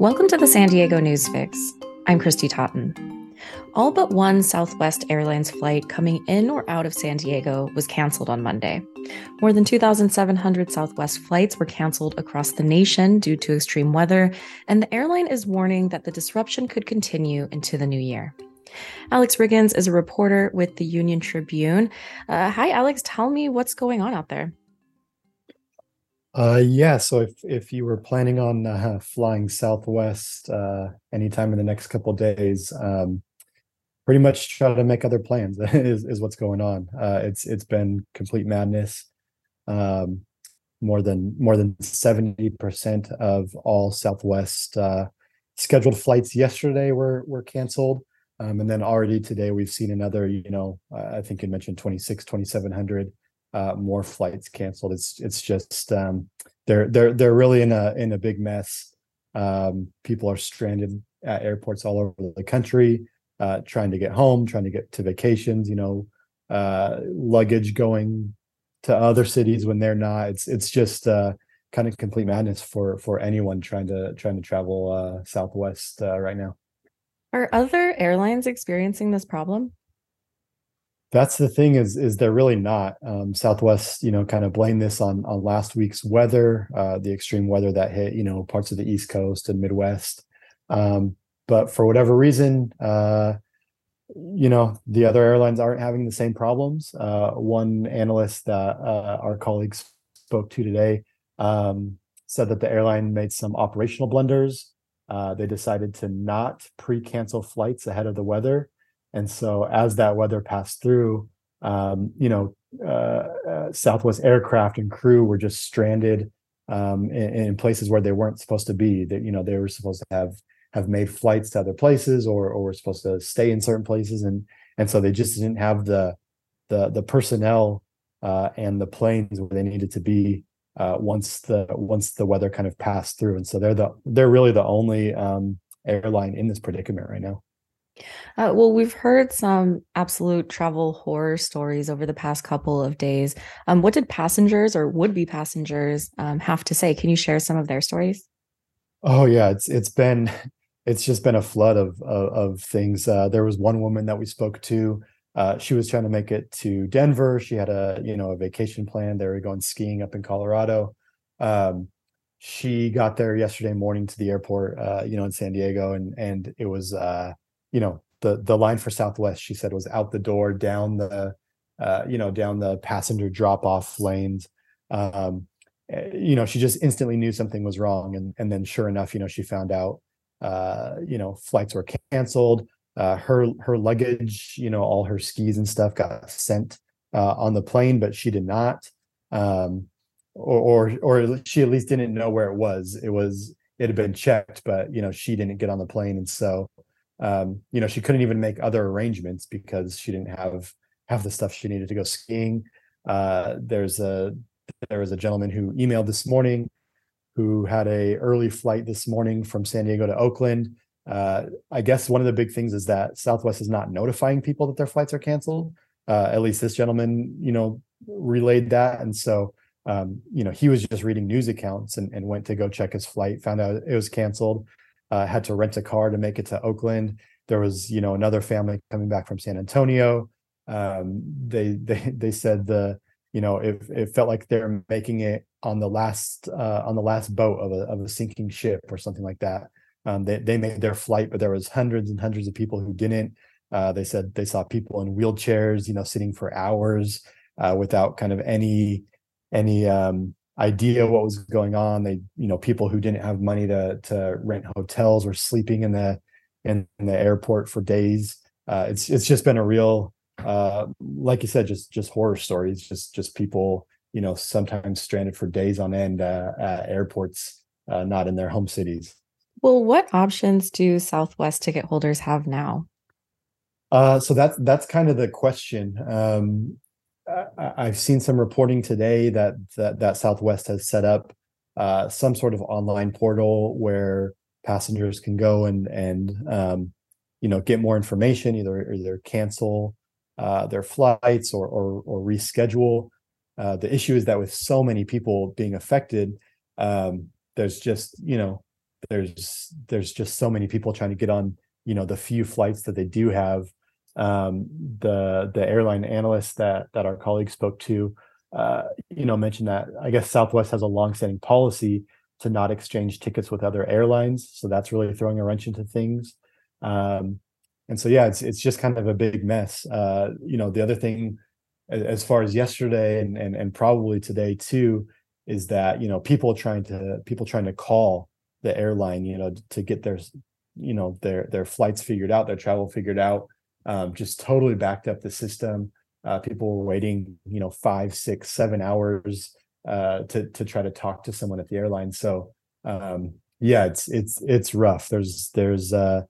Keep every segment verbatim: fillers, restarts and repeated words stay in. Welcome to the San Diego News Fix. I'm Christy Totten. All but one Southwest Airlines flight coming in or out of San Diego was canceled on Monday. More than two thousand seven hundred Southwest flights were canceled across the nation due to extreme weather, and the airline is warning that the disruption could continue into the new year. Alex Riggins is a reporter with the Union Tribune. Uh, hi, Alex. Tell me what's going on out there. Uh, yeah, so if, if you were planning on uh, flying Southwest uh, anytime in the next couple of days, um, pretty much try to make other plans is, is what's going on. Uh, it's it's been complete madness. Um, more than more than seventy percent of all Southwest uh, scheduled flights yesterday were were canceled. Um, and then already today, we've seen another, you know, uh, I think you mentioned twenty-six, twenty-seven hundred uh, more flights canceled. It's it's just um, they're they're they're really in a in a big mess. Um, people are stranded at airports all over the country, uh, trying to get home, trying to get to vacations. You know, uh, luggage going to other cities when they're not. It's it's just uh, kind of complete madness for for anyone trying to trying to travel uh, Southwest uh, right now. Are other airlines experiencing this problem? That's the thing is, is they're really not. Um, Southwest, you know, kind of blamed this on, on last week's weather, uh, the extreme weather that hit, you know, parts of the East Coast and Midwest. Um, but for whatever reason, uh, you know, the other airlines aren't having the same problems. Uh, one analyst that uh, our colleagues spoke to today um, said that the airline made some operational blunders. Uh, they decided to not pre-cancel flights ahead of the weather. And so as that weather passed through, um, you know, uh, uh, Southwest aircraft and crew were just stranded um, in, in places where they weren't supposed to be. That, you know, they were supposed to have have made flights to other places or or were supposed to stay in certain places. And and so they just didn't have the the, the personnel uh, and the planes where they needed to be. Uh, once the once the weather kind of passed through, and so they're the they're really the only um, airline in this predicament right now. Uh, well, we've heard some absolute travel horror stories over the past couple of days. Um, what did passengers or would-be passengers um, have to say? Can you share some of their stories? Oh yeah, it's it's been it's just been a flood of of, of things. Uh, there was one woman that we spoke to. Uh, she was trying to make it to Denver. She had a, you know, a vacation plan. They were going skiing up in Colorado. Um, she got there yesterday morning to the airport, uh, you know, in San Diego, and and it was, uh, you know, the the line for Southwest, she said, was out the door, down the, uh, you know, down the passenger drop off lanes. Um, you know, she just instantly knew something was wrong, and and then sure enough, you know, she found out, uh, you know, flights were canceled. Uh, her her luggage, you know, all her skis and stuff got sent uh, on the plane, but she did not, um, or, or or she at least didn't know where it was. It was it had been checked, but you know she didn't get on the plane, and so um, you know she couldn't even make other arrangements because she didn't have have the stuff she needed to go skiing. Uh, there's a there was a gentleman who emailed this morning, who had a early flight this morning from San Diego to Oakland. Uh, I guess one of the big things is that Southwest is not notifying people that their flights are canceled. Uh, at least this gentleman, you know, relayed that. And so, um, you know, he was just reading news accounts and, and went to go check his flight, found out it was canceled, uh, had to rent a car to make it to Oakland. There was, you know, another family coming back from San Antonio. Um, they, they, they said the, you know, it, it felt like they're making it on the last, uh, on the last boat of a, of a sinking ship or something like that. Um, they, they made their flight, but there was hundreds and hundreds of people who didn't. Uh, they said they saw people in wheelchairs, you know, sitting for hours uh, without kind of any any um, idea what was going on. They, you know, people who didn't have money to to rent hotels were sleeping in the in, in the airport for days. Uh, it's it's just been a real, uh, like you said, just just horror stories. Just just people, you know, sometimes stranded for days on end uh, at airports, uh, not in their home cities. Well, what options do Southwest ticket holders have now? Uh, so that's that's kind of the question. Um, I, I've seen some reporting today that that, that Southwest has set up uh, some sort of online portal where passengers can go and and um, you know get more information, either either cancel uh, their flights or or, or reschedule. Uh, the issue is that with so many people being affected, um, there's just you know. there's there's just so many people trying to get on, you know, the few flights that they do have. Um, the the airline analysts that that our colleague spoke to, uh, you know, mentioned that I guess Southwest has a longstanding policy to not exchange tickets with other airlines, so that's really throwing a wrench into things. Um, and so yeah, it's it's just kind of a big mess. Uh, you know, the other thing, as far as yesterday and and and probably today too, is that you know people trying to people trying to call the airline, you know, to get their, you know, their their flights figured out, their travel figured out. Um, just totally backed up the system. Uh, people were waiting, you know, five, six, seven hours uh, to to try to talk to someone at the airline. So um, yeah, it's it's it's rough. There's there's uh,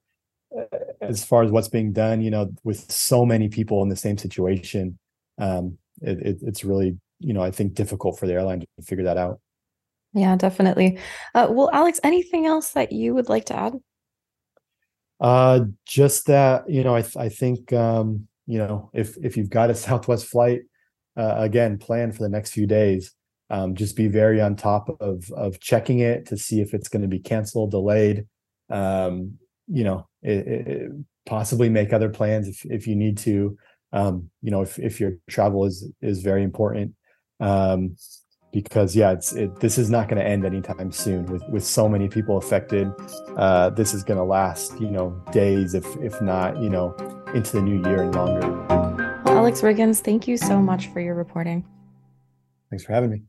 as far as what's being done, you know, with so many people in the same situation, um, it, it, it's really, you know, I think difficult for the airline to figure that out. Yeah, definitely. Uh, well, Alex, anything else that you would like to add? Uh, just that, you know, I, th- I think, um, you know, if, if you've got a Southwest flight, uh, again, plan for the next few days, um, just be very on top of, of checking it to see if it's going to be canceled, delayed, um, you know, it, it, possibly make other plans if, if you need to, um, you know, if, if your travel is, is very important, um, because yeah, it's, it, this is not going to end anytime soon with, with so many people affected. Uh, this is going to last, you know, days, if, if not, you know, into the new year and longer. Well, Alex Riggins, thank you so much for your reporting. Thanks for having me.